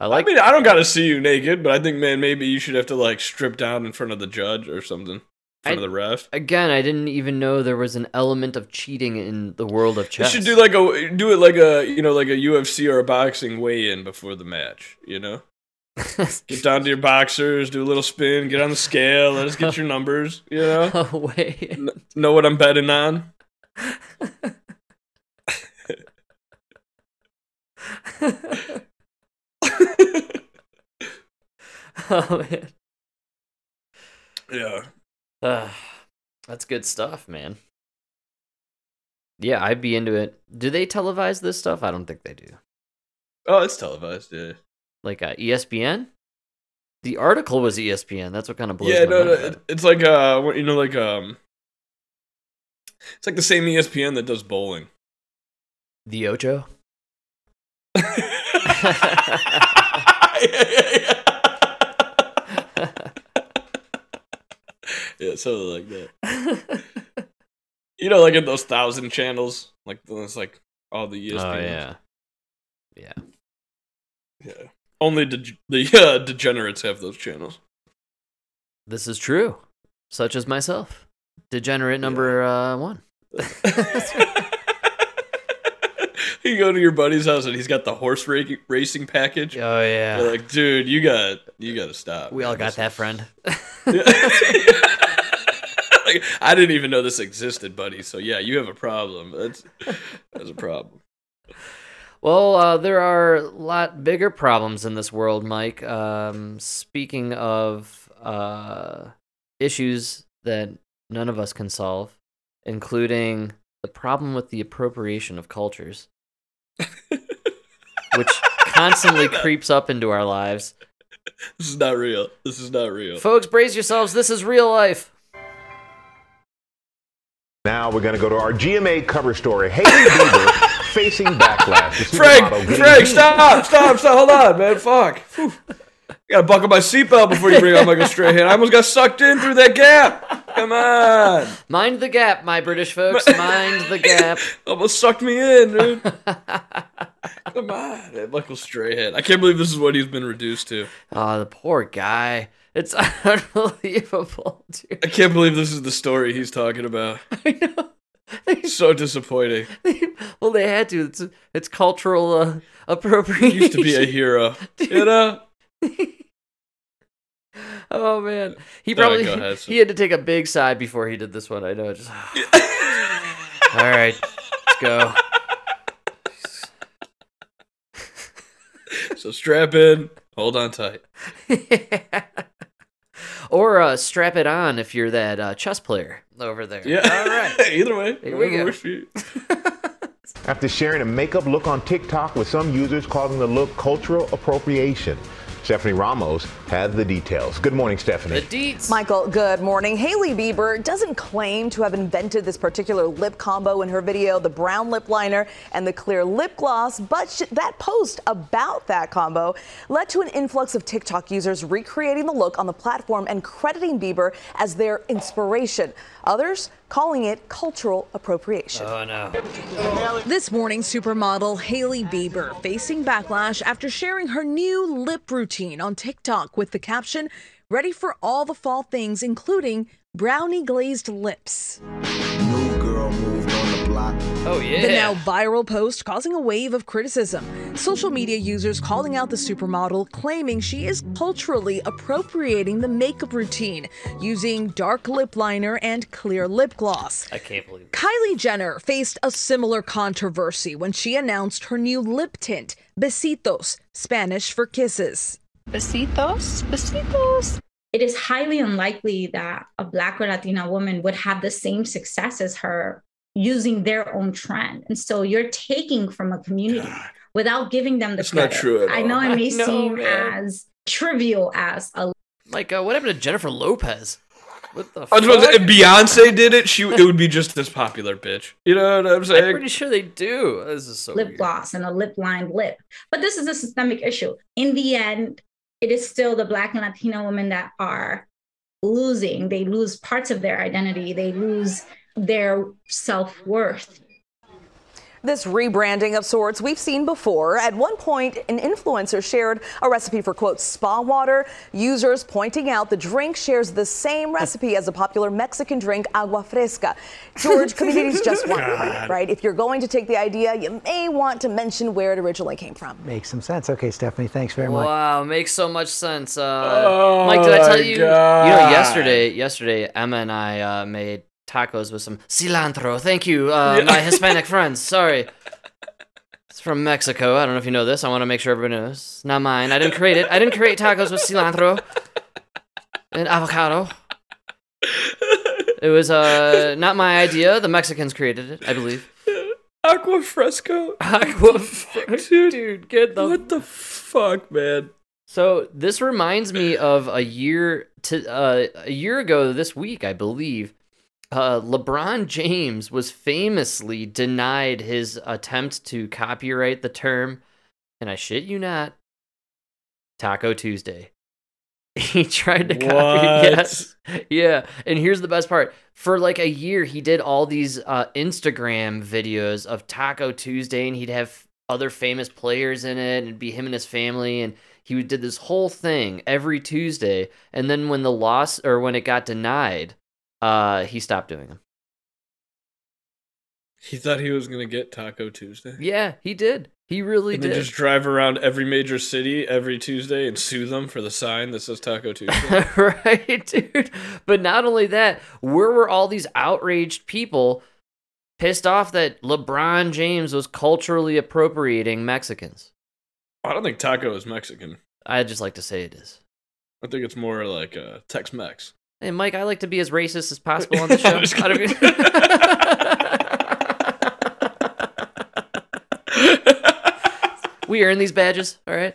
I mean, I don't gotta see you naked, but I think, man, maybe you should have to like strip down in front of the judge or something, in front of the ref. Again, I didn't even know there was an element of cheating in the world of chess. You should do like a UFC or a boxing weigh-in before the match, Get down to your boxers, do a little spin, get on the scale, let us get your numbers, Oh, wait. Know what I'm betting on? Oh man, yeah, that's good stuff, man. Yeah, I'd be into it. Do they televise this stuff? I don't think they do. Oh, it's televised, yeah. Like ESPN. The article was ESPN. That's what kind of blows. Yeah, no, it's like it's like the same ESPN that does bowling. The Ocho. Yeah, something like that. Like in those 1,000 channels, like it's like all the ESPN. Oh yeah. Only the degenerates have those channels. This is true, such as myself, degenerate number one. You go to your buddy's house and he's got the horse racing package. Oh yeah. You're like, dude, you got to stop. We all got that, friend. Like, I didn't even know this existed, buddy. So yeah, you have a problem. That's a problem. Well, there are a lot bigger problems in this world, Mike. Speaking of issues that none of us can solve, including the problem with the appropriation of cultures, which constantly creeps up into our lives. This is not real. Folks, brace yourselves. This is real life. Now we're going to go to our GMA cover story. Hailey Bieber facing backlash. Frank, stop. Hold on, man. Fuck. I got to buckle my seatbelt before you bring on Michael Strahan. I almost got sucked in through that gap. Come on. Mind the gap, my British folks. Mind the gap. Almost sucked me in, dude. Come on. That Michael Strahan. I can't believe this is what he's been reduced to. Oh, the poor guy. It's unbelievable, dude. I can't believe this is the story he's talking about. I know. So disappointing. Well, they had to. It's cultural appropriation. He used to be a hero. Dude. Oh man, he probably he had to take a big sigh before he did this one. I know. Just all right, let's go. So strap in, hold on tight, or strap it on if you're that chess player over there. Yeah, all right. Either way, here we go. After sharing a makeup look on TikTok with some users, calling the look cultural appropriation, Stephanie Ramos had the details. Good morning, Stephanie. The deets. Michael, good morning. Hailey Bieber doesn't claim to have invented this particular lip combo in her video, the brown lip liner and the clear lip gloss, but that post about that combo led to an influx of TikTok users recreating the look on the platform and crediting Bieber as their inspiration. Others calling it cultural appropriation. Oh, no. This morning, supermodel Hailey Bieber facing backlash after sharing her new lip routine on TikTok with the caption, "Ready for all the fall things, including brownie glazed lips." Oh, yeah. The now viral post causing a wave of criticism. Social media users calling out the supermodel, claiming she is culturally appropriating the makeup routine using dark lip liner and clear lip gloss. I can't believe it. Kylie Jenner faced a similar controversy when she announced her new lip tint, Besitos, Spanish for kisses. Besitos? Besitos? It is highly unlikely that a Black or Latina woman would have the same success as her using their own trend. And so you're taking from a community without giving them the credit. That's not true at all. I know it may seem as trivial as a... Like, what happened to Jennifer Lopez? What the fuck? If Beyonce did it, it would be just this popular, bitch. You know what I'm saying? I'm pretty sure they do. This is so weird. Lip gloss and a lip-lined lip. But this is a systemic issue. In the end, it is still the Black and Latino women that are losing. They lose parts of their identity. They lose their self-worth. This rebranding of sorts we've seen before. At one point, an influencer shared a recipe for, quote, spa water. Users pointing out the drink shares the same recipe as the popular Mexican drink, agua fresca. George, communities just want it, right? If you're going to take the idea, you may want to mention where it originally came from. Makes some sense. Okay, Stephanie, thanks very much. Wow, makes so much sense. Mike, did I tell you? God. You know, yesterday, Emma and I made tacos with some cilantro. Thank you, my Hispanic friends. Sorry. It's from Mexico. I don't know if you know this. I want to make sure everyone knows. Not mine. I didn't create it. I didn't create tacos with cilantro and avocado. It was not my idea. The Mexicans created it, I believe. Agua fresco? Agua fresco. Dude, get the... What the fuck, man? So this reminds me of a year ago this week, I believe, LeBron James was famously denied his attempt to copyright the term, and I shit you not, Taco Tuesday. He tried to copy. Yes. Yeah. And here's the best part. For like a year, he did all these Instagram videos of Taco Tuesday, and he'd have other famous players in it, and it'd be him and his family, and he did this whole thing every Tuesday. And then when the loss, or when it got denied, he stopped doing them. He thought he was going to get Taco Tuesday. Yeah, he did. He really did. Just drive around every major city every Tuesday and sue them for the sign that says Taco Tuesday. Right, dude. But not only that, where were all these outraged people pissed off that LeBron James was culturally appropriating Mexicans? I don't think taco is Mexican. I'd just like to say it is. I think it's more like Tex-Mex. Hey, Mike, I like to be as racist as possible on the show. We earn these badges, all right?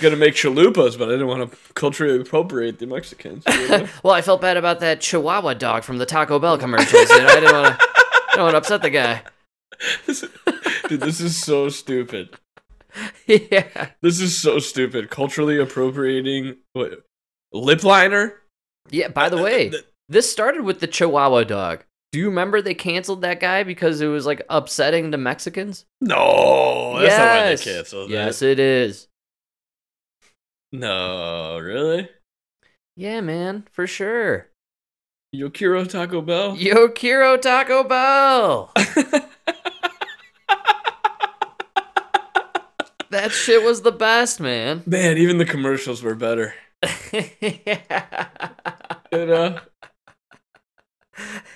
Gonna make chalupas, but I didn't want to culturally appropriate the Mexicans, you know? Well, I felt bad about that Chihuahua dog from the Taco Bell commercials, and I didn't want to upset the guy. Dude, this is so stupid. Yeah, this is so stupid. Culturally appropriating what, lip liner? Yeah. By the way, this started with the Chihuahua dog. Do you remember they canceled that guy because it was like upsetting the Mexicans? No, that's not why they canceled. Yes, it is. No, really? Yeah, man, for sure. Yo quiero Taco Bell. Yo quiero Taco Bell. That shit was the best, man. Man, even the commercials were better. Yeah. You know?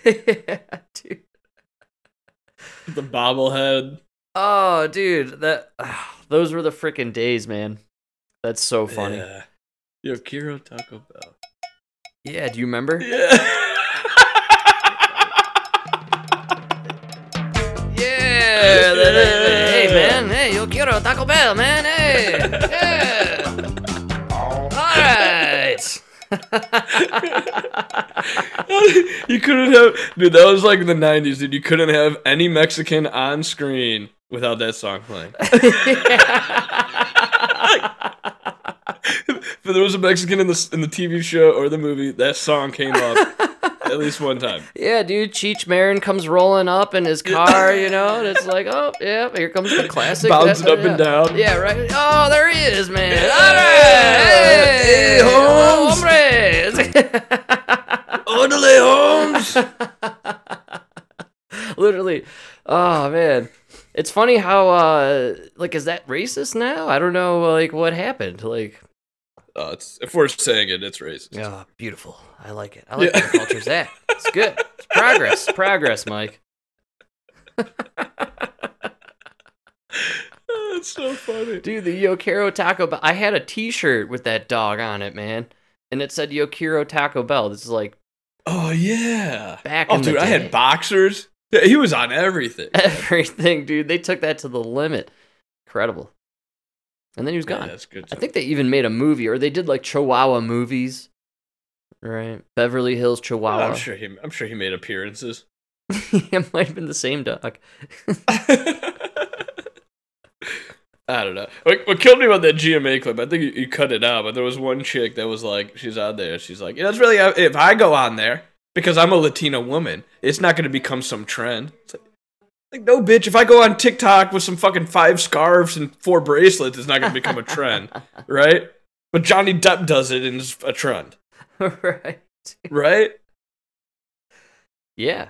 Yeah, dude. The bobblehead. Oh, dude, those were the freaking days, man. That's so funny. Yeah. Yo, Kiro Taco Bell. Yeah, do you remember? Yeah. Yeah, hey, man, hey, yo quiero Taco Bell, man, hey, yeah. All right. You couldn't have, dude, that was like in the 90s, dude, you couldn't have any Mexican on screen without that song playing. If there was a Mexican in the TV show or the movie, that song came up. At least one time. Yeah, dude, Cheech Marin comes rolling up in his car, you know, and it's like, oh, yeah, here comes the classic. Bouncing up and down. Yeah, right. Oh, there he is, man. Yeah. All right. Hey, Holmes. Orderly Holmes. Literally. Oh, man. It's funny how, is that racist now? I don't know, what happened. If we're saying it, it's racist. Yeah, oh, beautiful. I like it. I like the culture's that. It's good. It's progress. Progress, Mike. Oh, that's so funny. Dude, the Yo Quiero Taco Bell. I had a t-shirt with that dog on it, man. And it said Yo Quiero Taco Bell. This is like... Oh, yeah. Back in the day. I had boxers. Yeah, he was on everything. Everything, dude. They took that to the limit. Incredible. And then he was gone. Yeah, that's good. I think they even made a movie, or they did Chihuahua movies, right? Beverly Hills Chihuahua. Oh, I'm sure he made appearances. It might have been the same dog. I don't know. What killed me about that GMA clip, I think you cut it out, but there was one chick that was she's on there. She's like, yeah, it's really, if I go on there because I'm a Latina woman, it's not going to become some trend. It's no, bitch, if I go on TikTok with some fucking 5 scarves and 4 bracelets, it's not going to become a trend, right? But Johnny Depp does it and it's a trend. Right. Right? Yeah.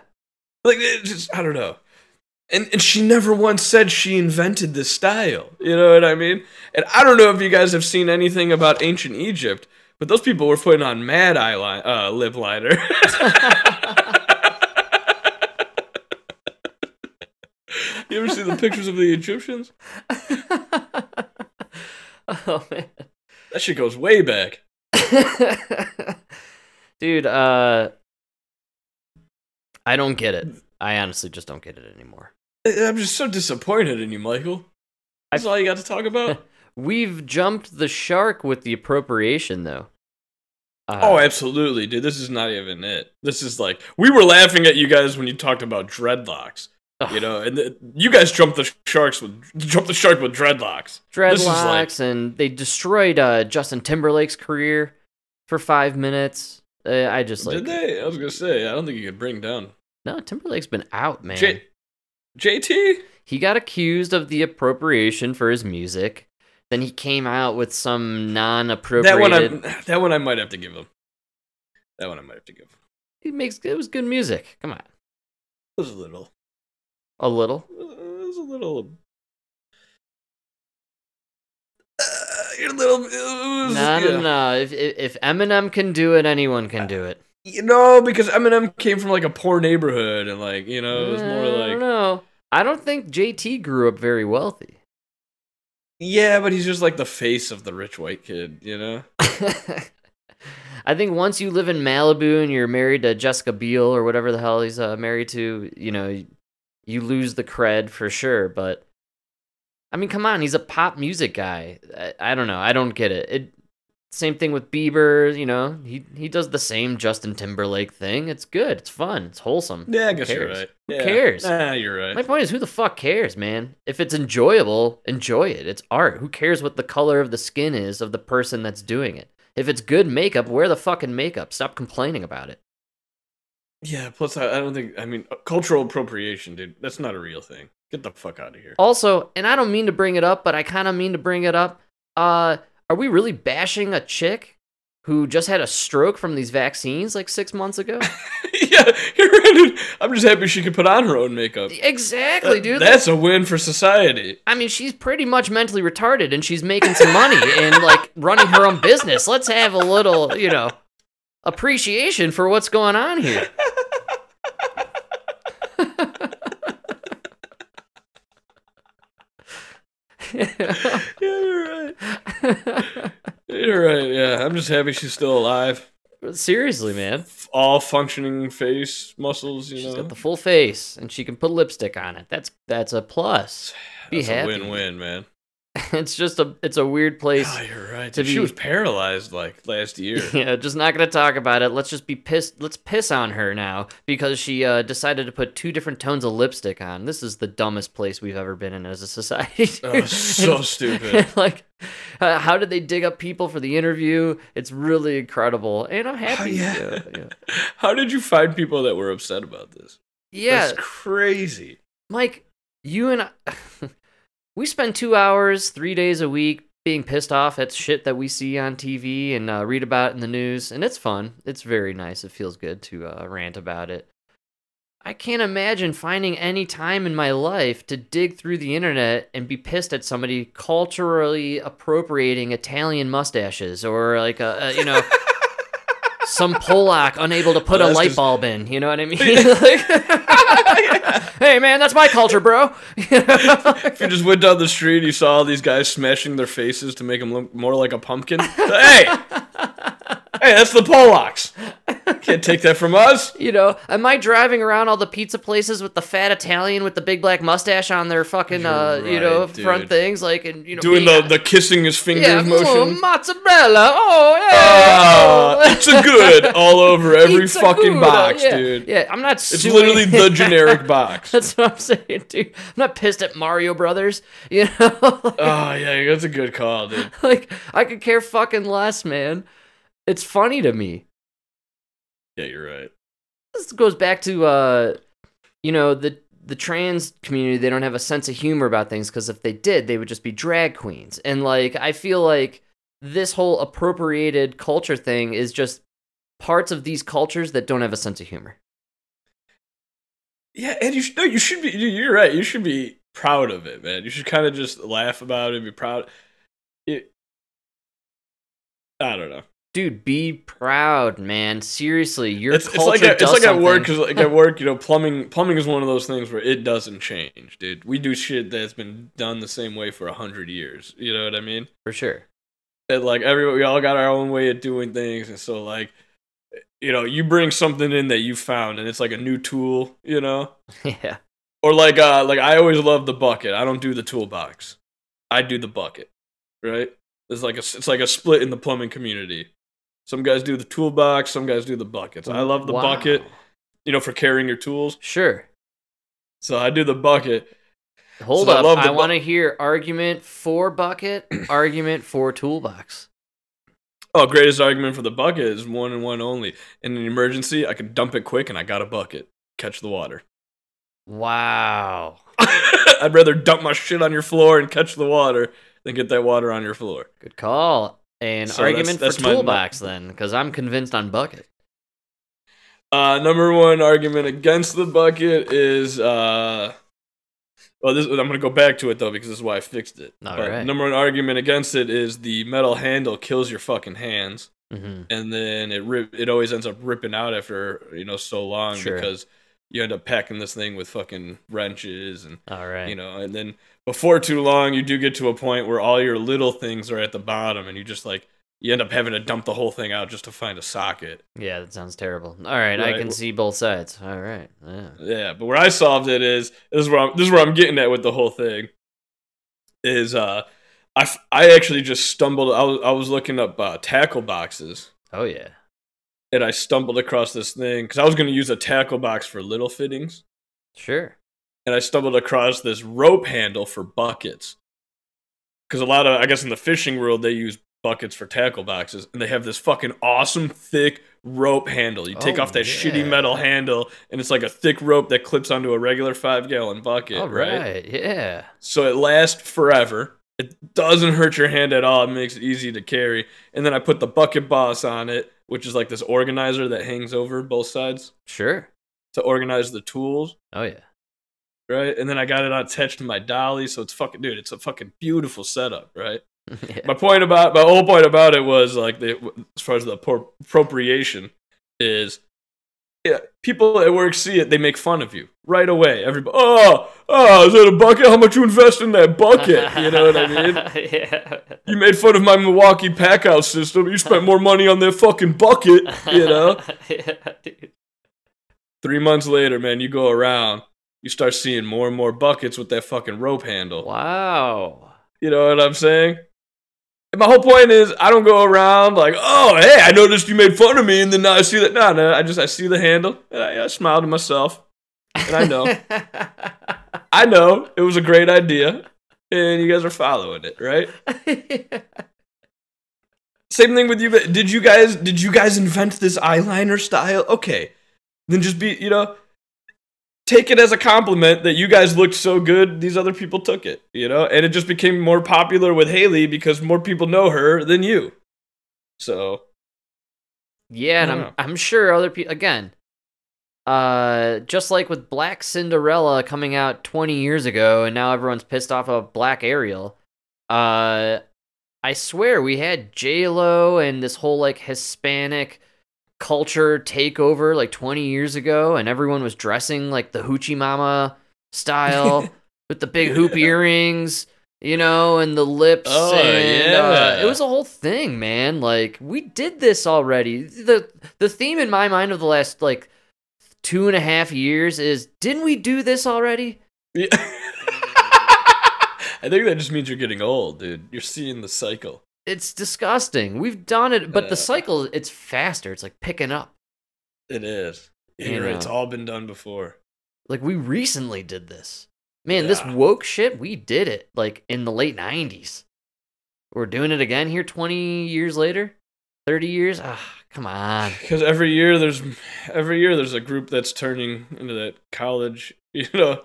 I don't know. And she never once said she invented this style. You know what I mean? And I don't know if you guys have seen anything about ancient Egypt, but those people were putting on mad lip liner. You ever see the pictures of the Egyptians? Oh, man. That shit goes way back. Dude, I don't get it. I honestly just don't get it anymore. I'm just so disappointed in you, Michael. That's all you got to talk about? We've jumped the shark with the appropriation, though. Oh, absolutely, dude. This is not even it. This is we were laughing at you guys when you talked about dreadlocks. You know, and you guys jumped the shark with dreadlocks. Dreadlocks, and they destroyed Justin Timberlake's career for 5 minutes. I just did they? I was gonna say, I don't think you could bring down. No, Timberlake's been out, man. JT? He got accused of the appropriation for his music. Then he came out with some non-appropriated. That one I might have to give him. It was good music. Come on. It was a little. A little? It was a little... You're a little... No. If Eminem can do it, anyone can do it. You know, because Eminem came from, a poor neighborhood, and, it was more like... I don't know. I don't think JT grew up very wealthy. Yeah, but he's just, the face of the rich white kid, you know? I think once you live in Malibu and you're married to Jessica Biel or whatever the hell he's married to, you know... You lose the cred for sure, but I mean, come on, he's a pop music guy. I don't know. I don't get it. Same thing with Bieber, you know, he does the same Justin Timberlake thing. It's good. It's fun. It's wholesome. Yeah, I guess you're right. Who cares? Nah, you're right. My point is, who the fuck cares, man? If it's enjoyable, enjoy it. It's art. Who cares what the color of the skin is of the person that's doing it? If it's good makeup, wear the fucking makeup. Stop complaining about it. Yeah, plus I don't think, cultural appropriation, dude, that's not a real thing. Get the fuck out of here. Also, and I don't mean to bring it up, but I kind of mean to bring it up, are we really bashing a chick who just had a stroke from these vaccines 6 months ago? Yeah, you're right, dude. I'm just happy she could put on her own makeup. Exactly, dude. That's a win for society. I mean, she's pretty much mentally retarded, and she's making some money and, running her own business. Let's have a little, appreciation for what's going on here. Yeah, you're right. You're right, yeah. I'm just happy she's still alive. Seriously, man. All functioning face muscles, you know. She's got the full face, and she can put lipstick on it. That's a plus. That's a win-win, man. It's just it's a weird place. Oh, you're right. She was paralyzed like last year. Yeah, just not gonna talk about it. Let's just be pissed. Let's piss on her now because she decided to put 2 different tones of lipstick on. This is the dumbest place we've ever been in as a society. Oh, so and, stupid. And like, how did they dig up people for the interview? It's really incredible, and I'm happy. Oh, yeah. Yeah. How did you find people that were upset about this? Yeah, that's crazy. Mike, you and I. We spend 2 hours, 3 days a week being pissed off at shit that we see on TV and read about in the news, and it's fun. It's very nice. It feels good to rant about it. I can't imagine finding any time in my life to dig through the internet and be pissed at somebody culturally appropriating Italian mustaches or like a you know some Polak unable to put a light bulb in. You know what I mean? Like, hey, man, that's my culture, bro. If you just went down the street, you saw all these guys smashing their faces to make them look more like a pumpkin. Hey, that's the Polacks. Can't take that from us. You know, am I driving around all the pizza places with the fat Italian with the big black mustache on their fucking, right, you know, dude. Front things? Like, and you know, doing the kissing his fingers motion. Oh, mozzarella. Oh, yeah. It's a good all over every pizza fucking good. Box, yeah. Dude. Yeah, I'm not suing. It's literally the generic box. That's what I'm saying, dude. I'm not pissed at Mario Brothers, you know? Like, oh, yeah, that's a good call, dude. Like, I could care fucking less, man. It's funny to me. Yeah, you're right. This goes back to, you know, the trans community. They don't have a sense of humor about things because if they did, they would just be drag queens. And, like, I feel like this whole appropriated culture thing is just parts of these cultures that don't have a sense of humor. Yeah, and you should be. You're right. You should be proud of it, man. You should kind of just laugh about it and be proud. I don't know. Dude, be proud, man. Seriously, it's like at work, because like at work, you know, plumbing is one of those things where it doesn't change, dude. We do shit that's been done the same way for 100 years. You know what I mean? For sure. And like we all got our own way of doing things, and so like, you know, you bring something in that you found, and it's like a new tool, you know? Yeah. Or like I always love the bucket. I don't do the toolbox. I do the bucket, right? It's like a split in the plumbing community. Some guys do the toolbox, some guys do the buckets. I love the bucket, you know, for carrying your tools. Sure. So I do the bucket. Hold up. I want to hear argument for bucket, argument for toolbox. Oh, greatest argument for the bucket is one and one only. In an emergency, I can dump it quick and I got a bucket. Catch the water. Wow. I'd rather dump my shit on your floor and catch the water than get that water on your floor. Good call. An argument for toolbox, then, because I'm convinced on bucket. Number one argument against the bucket is, I'm going to go back to it, though, because this is why I fixed it. All right. Number one argument against it is the metal handle kills your fucking hands, mm-hmm. and then it always ends up ripping out after, you know, so long, sure. because you end up packing this thing with fucking wrenches and, all right. you know, and then... Before too long, you do get to a point where all your little things are at the bottom, and you just like you end up having to dump the whole thing out just to find a socket. Yeah, that sounds terrible. All right, I can see both sides. All right, yeah. But where I solved it is this is where I'm getting at with the whole thing. Is I actually just stumbled. I was looking up tackle boxes. Oh yeah, and I stumbled across this thing because I was going to use a tackle box for little fittings. Sure. And I stumbled across this rope handle for buckets. Because a lot of, I guess in the fishing world, they use buckets for tackle boxes. And they have this fucking awesome thick rope handle. You take off that shitty metal handle, and it's like a thick rope that clips onto a regular 5-gallon bucket. All right, yeah. So it lasts forever. It doesn't hurt your hand at all. It makes it easy to carry. And then I put the bucket boss on it, which is like this organizer that hangs over both sides. Sure. To organize the tools. Oh, yeah. Right, and then I got it attached to my dolly, so it's fucking, dude, it's a fucking beautiful setup, right? Yeah. My whole point about it was like as far as the appropriation is, yeah, people at work see it, they make fun of you right away. Everybody, is that a bucket? How much you invest in that bucket? You know what I mean? Yeah. You made fun of my Milwaukee pack-out system. You spent more money on that fucking bucket. You know? Yeah, dude. 3 months later, man, you go around, you start seeing more and more buckets with that fucking rope handle. Wow. You know what I'm saying? And my whole point is, I don't go around like, oh, hey, I noticed you made fun of me, and then now I see that. No, I see the handle, and I smile to myself, and I know. I know it was a great idea, and you guys are following it, right? Yeah. Same thing with you. But did you guys invent this eyeliner style? Okay, then just be, take it as a compliment that you guys looked so good, these other people took it, and it just became more popular with Hailey because more people know her than you. So, yeah, and I'm sure other people, again, just like with Black Cinderella coming out 20 years ago and now everyone's pissed off about Black Ariel, I swear we had J-Lo and this whole, like, Hispanic culture takeover like 20 years ago, and everyone was dressing like the hoochie mama style with the big hoop earrings, and the lips. Oh, and it was a whole thing, man. Like, we did this already. The theme in my mind of the last like 2.5 years is, didn't we do this already? Yeah. I think that just means you're getting old, dude. You're seeing the cycle. It's disgusting. We've done it, but the cycle, it's faster. It's like picking up. It is. You're right. It's all been done before. Like, we recently did this. Man, This woke shit, we did it, like, in the late 90s. We're doing it again here 20 years later? 30 years? Come on. Because every year there's a group that's turning into that college, Yeah,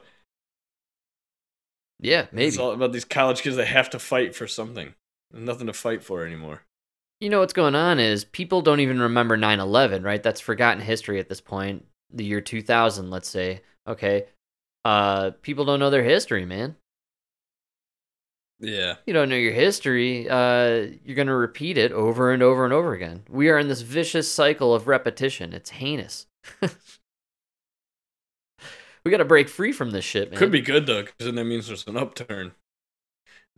maybe. It's all about these college kids that have to fight for something. Nothing to fight for anymore. You know what's going on is people don't even remember 9/11, right? That's forgotten history at this point. The year 2000, let's say. Okay. People don't know their history, man. Yeah. You don't know your history. You're going to repeat it over and over and over again. We are in this vicious cycle of repetition. It's heinous. We got to break free from this shit, man. Could be good, though, because then that means there's an upturn.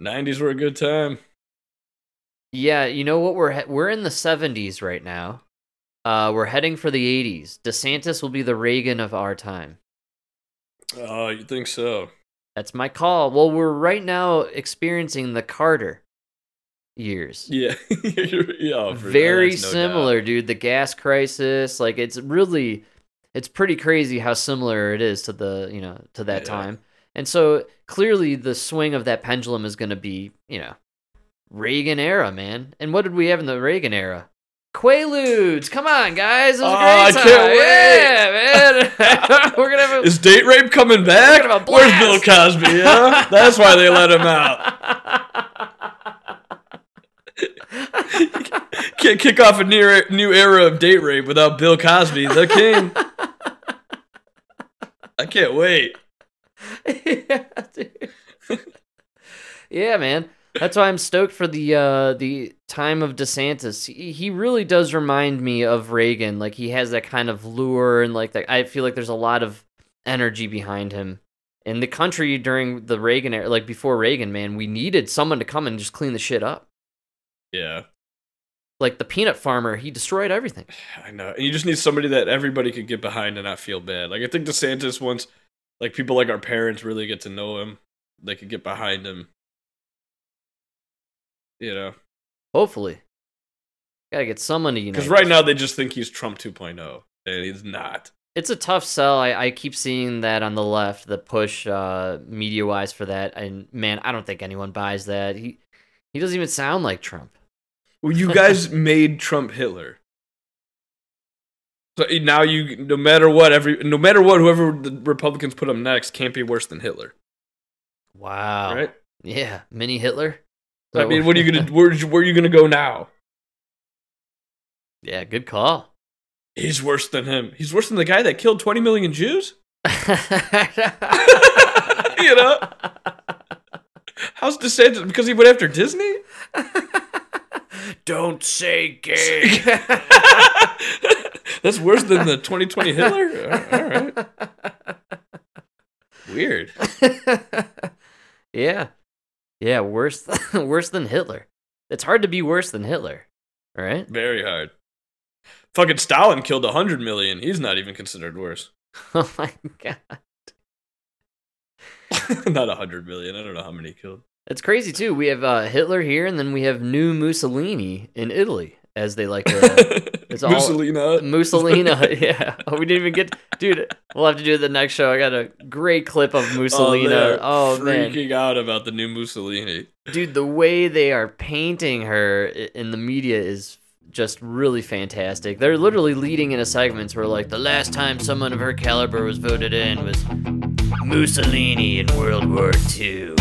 90s were a good time. Yeah, you know what? We're in the 70s right now. We're heading for the 80s. DeSantis will be the Reagan of our time. Oh, you think so? That's my call. Well, we're right now experiencing the Carter years. Yeah. Very similar, dude. The gas crisis. Like, it's pretty crazy how similar it is to the, to that time. And so clearly the swing of that pendulum is going to be, Reagan era, man. And what did we have in the Reagan era? Quaaludes. Come on, guys. It was a great time. I can't wait. Yeah, man. We're gonna have Is date rape coming back? Where's Bill Cosby? Huh? That's why they let him out. Can't kick off a new era of date rape without Bill Cosby, the king. I can't wait. Yeah, dude. Yeah, man. That's why I'm stoked for the time of DeSantis. He really does remind me of Reagan. Like, he has that kind of lure and like that. I feel like there's a lot of energy behind him. In the country during the Reagan era, like before Reagan, man, we needed someone to come and just clean the shit up. Yeah. Like the peanut farmer, he destroyed everything. I know. And you just need somebody that everybody could get behind and not feel bad. Like, I think DeSantis, once like people like our parents really get to know him, they could get behind him. Hopefully. Gotta get someone to unite. Because right now they just think he's Trump 2.0, and he's not. It's a tough sell. I keep seeing that on the left, the push media-wise for that, and man, I don't think anyone buys that. He doesn't even sound like Trump. Well, you guys made Trump Hitler. So now no matter what, whoever the Republicans put him next can't be worse than Hitler. Wow. Right? Yeah, mini Hitler. I mean, what are you gonna? Where are you gonna go now? Yeah, good call. He's worse than him. He's worse than the guy that killed 20 million Jews. How's DeSantis? Because he went after Disney. Don't say gay. That's worse than the 2020 Hitler? All right. Weird. Yeah. Yeah, worse than Hitler. It's hard to be worse than Hitler, right? Very hard. Fucking Stalin killed 100 million. He's not even considered worse. Oh, my God. Not 100 million. I don't know how many killed. It's crazy, too. We have Hitler here, and then we have new Mussolini in Italy, as they like to... Mussolina, yeah. Oh, we didn't even get... Dude, we'll have to do the next show. I got a great clip of Mussolini. Oh, man. Freaking out about the new Mussolini. Dude, the way they are painting her in the media is... just really fantastic. They're literally leading into segments where, like, the last time someone of her caliber was voted in was Mussolini in World War II.